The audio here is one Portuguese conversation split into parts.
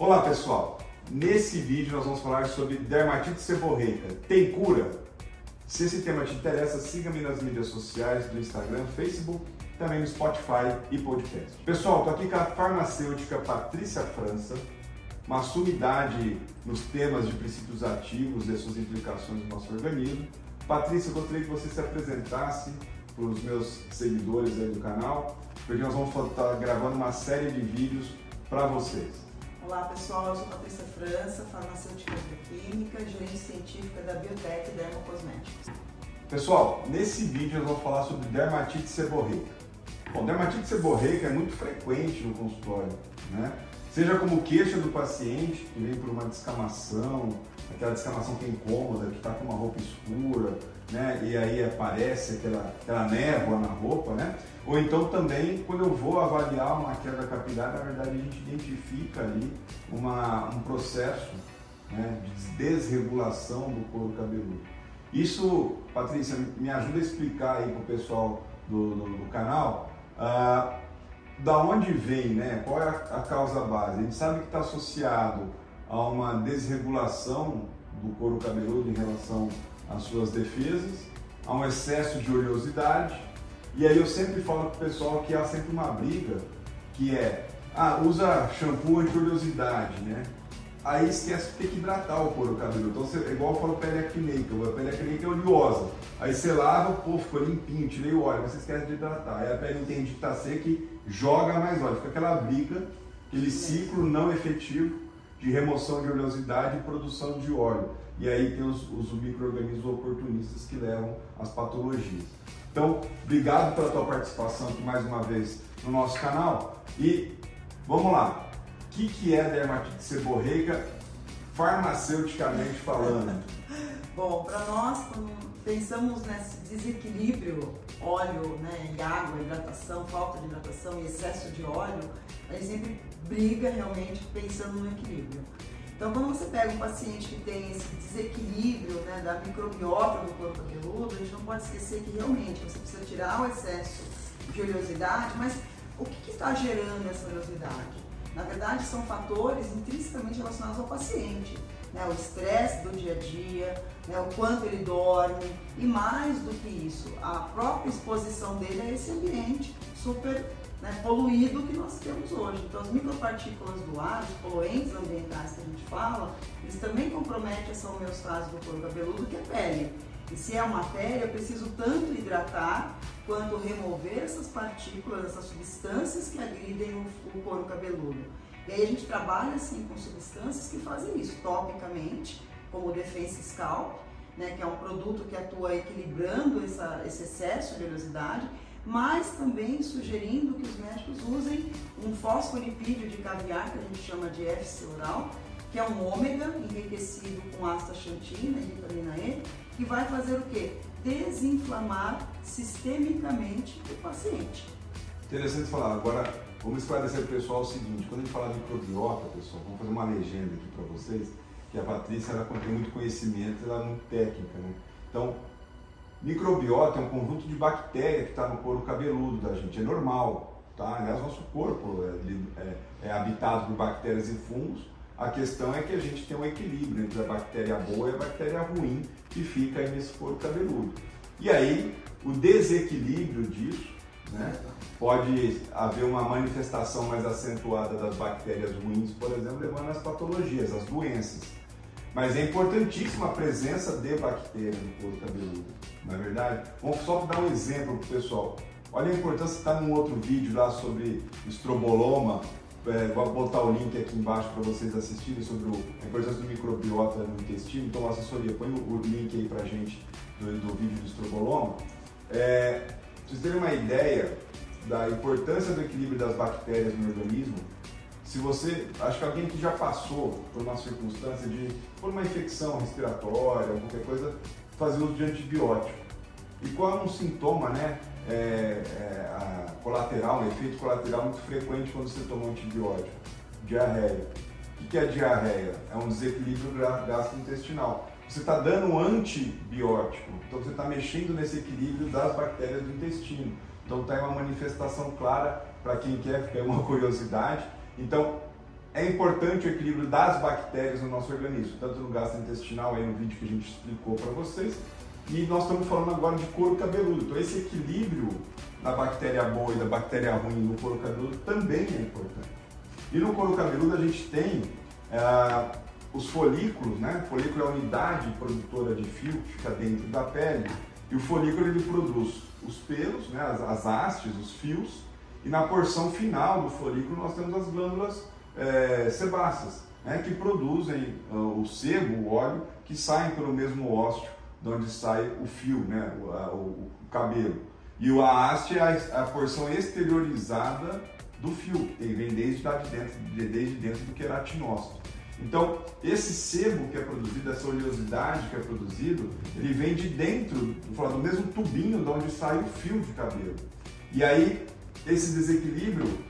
Olá pessoal, nesse vídeo nós vamos falar sobre dermatite seborreica. Tem cura? Se esse tema te interessa, siga-me nas mídias sociais, do Instagram, Facebook, também no Spotify e podcast. Pessoal, estou aqui com a farmacêutica Patrícia França, uma sumidade nos temas de princípios ativos e suas implicações no nosso organismo. Patrícia, eu gostaria que você se apresentasse para os meus seguidores aí do canal, porque nós vamos estar gravando uma série de vídeos para vocês. Olá pessoal, eu sou Patrícia França, farmacêutica bioquímica, gerente científica da Biotec Dermocosméticos. Pessoal, nesse vídeo eu vou falar sobre dermatite seborreica. Bom, dermatite seborreica é muito frequente no consultório, né? Seja como queixa do paciente, que vem por uma descamação, aquela descamação que é incômoda, que está com uma roupa escura, né? E aí aparece aquela névoa na roupa, né? Ou então também, quando eu vou avaliar uma queda capilar, na verdade a gente identifica ali um processo, né, de desregulação do couro cabeludo. Isso, Patrícia, me ajuda a explicar aí para o pessoal do canal, da onde vem, né? Qual é a causa base? A gente sabe que está associado a uma desregulação do couro cabeludo em relação às suas defesas, a um excesso de oleosidade, e aí eu sempre falo pro pessoal que há sempre uma briga, que é, usa shampoo anti-oleosidade, né? Aí esquece que tem que hidratar o couro cabeludo. Então, você, igual eu falo pele acneica, a pele acneica é oleosa. Aí você lava, pô, ficou limpinho, tirei o óleo, mas você esquece de hidratar. Aí a pele entende que está seca e joga mais óleo. Fica aquela briga, aquele ciclo não efetivo de remoção de oleosidade e produção de óleo. E aí tem os micro-organismos oportunistas que levam às patologias. Então, obrigado pela tua participação aqui mais uma vez no nosso canal. E vamos lá. O que é dermatite seborreica, farmaceuticamente falando? Bom, para nós, quando pensamos nesse desequilíbrio óleo, né, e água, hidratação, falta de hidratação e excesso de óleo, a gente sempre briga realmente pensando no equilíbrio. Então, quando você pega um paciente que tem esse desequilíbrio, né, da microbiota do corpo cabeludo, a gente não pode esquecer que realmente você precisa tirar o excesso de oleosidade, mas o que está gerando essa oleosidade? Na verdade, são fatores intrinsecamente relacionados ao paciente, né? O estresse do dia a dia, né? O quanto ele dorme e, mais do que isso, a própria exposição dele a esse ambiente super, né, poluído que nós temos hoje. Então, as micropartículas do ar, os poluentes ambientais que a gente fala, eles também comprometem essa homeostase do couro cabeludo, que é a pele. E se é uma pele, eu preciso tanto hidratar quanto remover essas partículas, essas substâncias que agridem o couro cabeludo. E aí a gente trabalha assim com substâncias que fazem isso, topicamente, como o Defense Scalp, né, que é um produto que atua equilibrando esse excesso de oleosidade, mas também sugerindo que os médicos usem um fosfolipídio de caviar, que a gente chama de FC oral, que é um ômega enriquecido com astaxantina e vitamina E, que vai fazer o quê? Desinflamar sistemicamente o paciente. Interessante falar. Agora, vamos esclarecer para o pessoal o seguinte: quando a gente fala de microbiota, pessoal, vamos fazer uma legenda aqui para vocês, que a Patrícia, ela contém muito conhecimento, ela é muito técnica, né? Então, microbiota é um conjunto de bactérias que está no couro cabeludo da gente, é normal, tá? Aliás, nosso corpo é habitado por bactérias e fungos. A questão é que a gente tem um equilíbrio entre a bactéria boa e a bactéria ruim que fica aí nesse couro cabeludo. E aí, o desequilíbrio disso, né, pode haver uma manifestação mais acentuada das bactérias ruins, por exemplo, levando às patologias, às doenças. Mas é importantíssima a presença de bactérias no couro cabeludo, não é verdade? Vamos só dar um exemplo para o pessoal. Olha a importância, está num outro vídeo lá sobre estroboloma. Vou botar o link aqui embaixo para vocês assistirem sobre a importância do microbiota no intestino. Então, assessoria, põe o link aí pra gente do vídeo do estroboloma. Pra vocês terem uma ideia da importância do equilíbrio das bactérias no organismo, se você, acho que alguém que já passou por uma circunstância por uma infecção respiratória, qualquer coisa, fazer uso de antibiótico. E qual é um sintoma, né? Um efeito colateral muito frequente quando você toma um antibiótico, diarreia. O que é diarreia? É um desequilíbrio gastrointestinal. Você está dando um antibiótico, então você está mexendo nesse equilíbrio das bactérias do intestino. Então, está aí uma manifestação clara para quem quer, é uma curiosidade. Então, É importante o equilíbrio das bactérias no nosso organismo, tanto no gastrointestinal, aí no vídeo que a gente explicou para vocês, e nós estamos falando agora de couro cabeludo. Então esse equilíbrio da bactéria boa e da bactéria ruim no couro cabeludo também é importante. E no couro cabeludo a gente tem os folículos, né? O folículo é a unidade produtora de fio que fica dentro da pele, e o folículo ele produz os pelos, né? as hastes, os fios, e na porção final do folículo nós temos as glândulas sebáceas, né? Que produzem o sebo, o óleo, que saem pelo mesmo ósseo de onde sai o fio, né? o cabelo. E a haste é a porção exteriorizada do fio, que vem desde dentro do queratinócito. Então, esse sebo que é produzido, essa oleosidade que é produzido, ele vem de dentro, vou falar, do mesmo tubinho de onde sai o fio de cabelo. E aí, esse desequilíbrio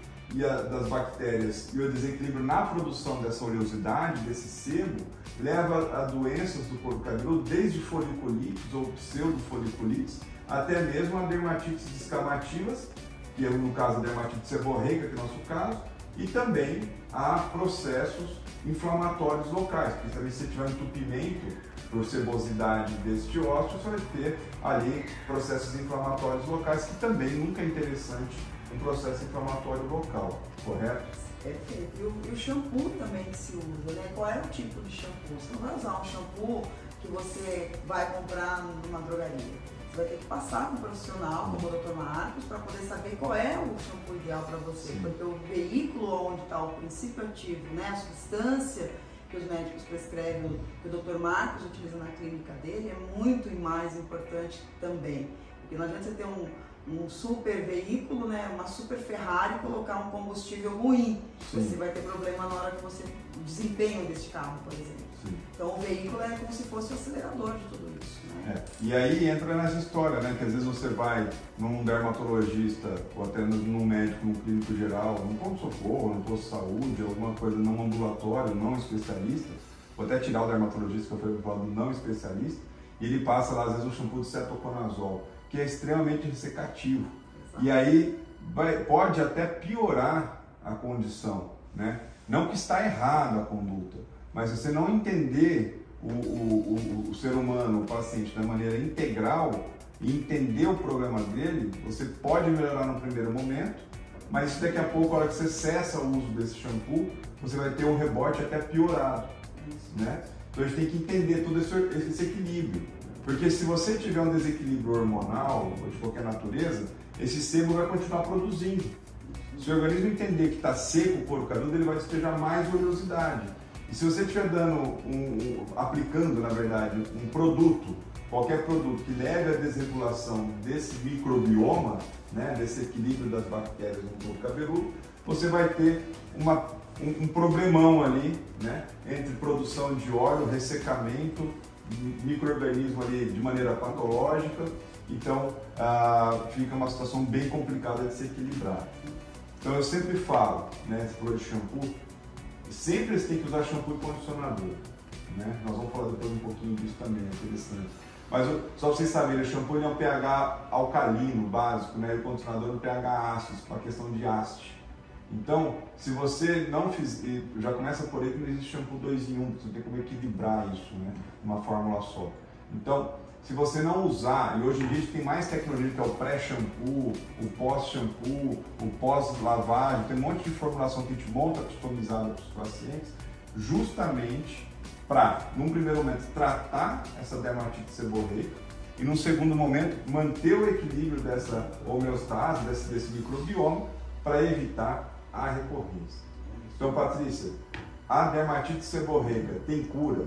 das bactérias e o desequilíbrio na produção dessa oleosidade, desse sebo, leva a doenças do couro cabeludo, desde foliculites ou pseudofoliculites, até mesmo a dermatites descamativas, que é no caso a dermatite seborreica, que é o nosso caso, e também a processos inflamatórios locais, porque também se você tiver entupimento por sebosidade deste ósseo, você vai ter ali processos inflamatórios locais, que também nunca é interessante um processo inflamatório local, correto? Perfeito. E o shampoo também que se usa, né? Qual é o tipo de shampoo? Você não vai usar um shampoo que você vai comprar numa drogaria. Vai ter que passar com um profissional, como o Dr. Marcos, para poder saber qual é o shampoo ideal para você. Sim. Porque o veículo onde está o princípio ativo, né, a substância que os médicos prescrevem, que o Dr. Marcos utiliza na clínica dele, é muito mais importante também. Porque não adianta você ter um super veículo, né, uma super Ferrari, e colocar um combustível ruim. Sim. Você vai ter problema na hora que você desempenha deste carro, por exemplo. Sim. Então o veículo é como se fosse o acelerador de tudo isso. Né? É. E aí entra nessa história, né? Que às vezes você vai num dermatologista ou até num médico, num clínico geral, num pronto-socorro, num posto de saúde, alguma coisa não ambulatória, não especialista, vou até tirar o dermatologista, que eu falo do não especialista, e ele passa lá às vezes um shampoo de cetoconazol, que é extremamente ressecativo. Exato. E aí pode até piorar a condição, né? Não que está errada a conduta, mas se você não entender o ser humano, o paciente, da maneira integral e entender o problema dele, você pode melhorar no primeiro momento, mas daqui a pouco, a hora que você cessa o uso desse shampoo, você vai ter um rebote até piorado, né? Então a gente tem que entender todo esse equilíbrio, porque se você tiver um desequilíbrio hormonal ou de qualquer natureza, esse sebo vai continuar produzindo. Se o organismo entender que está seco o couro cabeludo, ele vai despejar mais oleosidade. E se você estiver aplicando, na verdade, um produto, qualquer produto que leve à desregulação desse microbioma, né, desse equilíbrio das bactérias no couro cabeludo, você vai ter um problemão ali, né, entre produção de óleo, ressecamento, micro-organismo ali de maneira patológica. Então fica uma situação bem complicada de se equilibrar. Então eu sempre falo, né, se for de shampoo, sempre você tem que usar shampoo e condicionador, né? Nós vamos falar depois um pouquinho disso também, é interessante. Mas só para vocês saberem, o shampoo é um pH alcalino básico, né? E o condicionador é um pH ácido, para a questão de haste. Então, se você não fizer, já começa por aí que não existe shampoo 2 em 1, você tem como equilibrar isso, né? Uma fórmula só. Então, se você não usar, e hoje em dia tem mais tecnologia, que é o pré-shampoo, o pós-shampoo, o pós-lavagem, tem um monte de formulação que a gente monta customizada para os pacientes, justamente para, num primeiro momento, tratar essa dermatite seborreica e, num segundo momento, manter o equilíbrio dessa homeostase, desse microbioma, para evitar a recorrência. Então, Patrícia, a dermatite seborreica tem cura?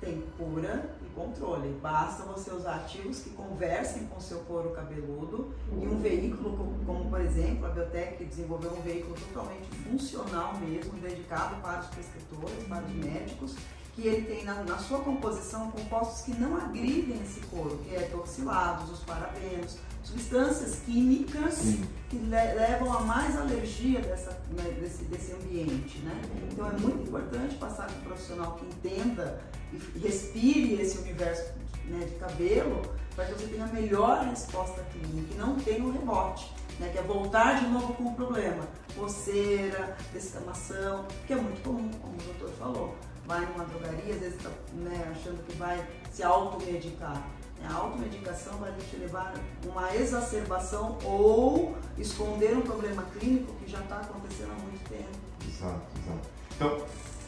Tem cura e controle. Basta você usar ativos que conversem com o seu couro cabeludo e um veículo, como por exemplo a Biotec, que desenvolveu um veículo totalmente funcional mesmo, dedicado para os prescritores, para os médicos, que ele tem na sua composição compostos que não agridem esse couro, que é etoxilados, os parabenos, substâncias químicas que levam a mais alergia desse ambiente, né? Então é muito importante passar com um profissional que entenda e respire esse universo, né, de cabelo, para que você tenha a melhor resposta clínica e não tenha um rebote. né, que é voltar de novo com o problema, coceira, descamação, que é muito comum, como o doutor falou. Vai numa drogaria, às vezes está, né, achando que vai se automedicar. A automedicação vai te levar a uma exacerbação ou esconder um problema clínico que já está acontecendo há muito tempo. Exato, exato. Então,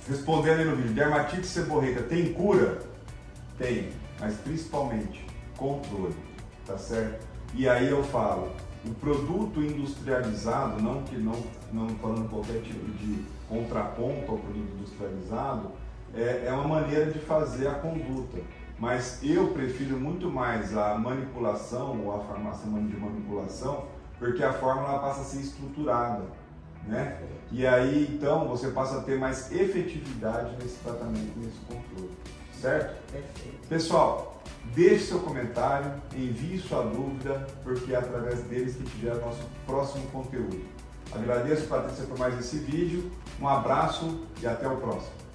respondendo aí no vídeo, dermatite seborreica tem cura? Tem, mas principalmente controle, tá certo? E aí eu falo, o produto industrializado, não falando qualquer tipo de contraponto ao produto industrializado, é uma maneira de fazer a conduta. Mas eu prefiro muito mais a manipulação ou a farmácia de manipulação, porque a fórmula passa a ser estruturada, né? E aí então você passa a ter mais efetividade nesse tratamento, nesse controle, certo? Perfeito. Pessoal, deixe seu comentário, envie sua dúvida, porque é através deles que a gente gera nosso próximo conteúdo. Agradeço, Patrícia, por mais esse vídeo, um abraço e até o próximo.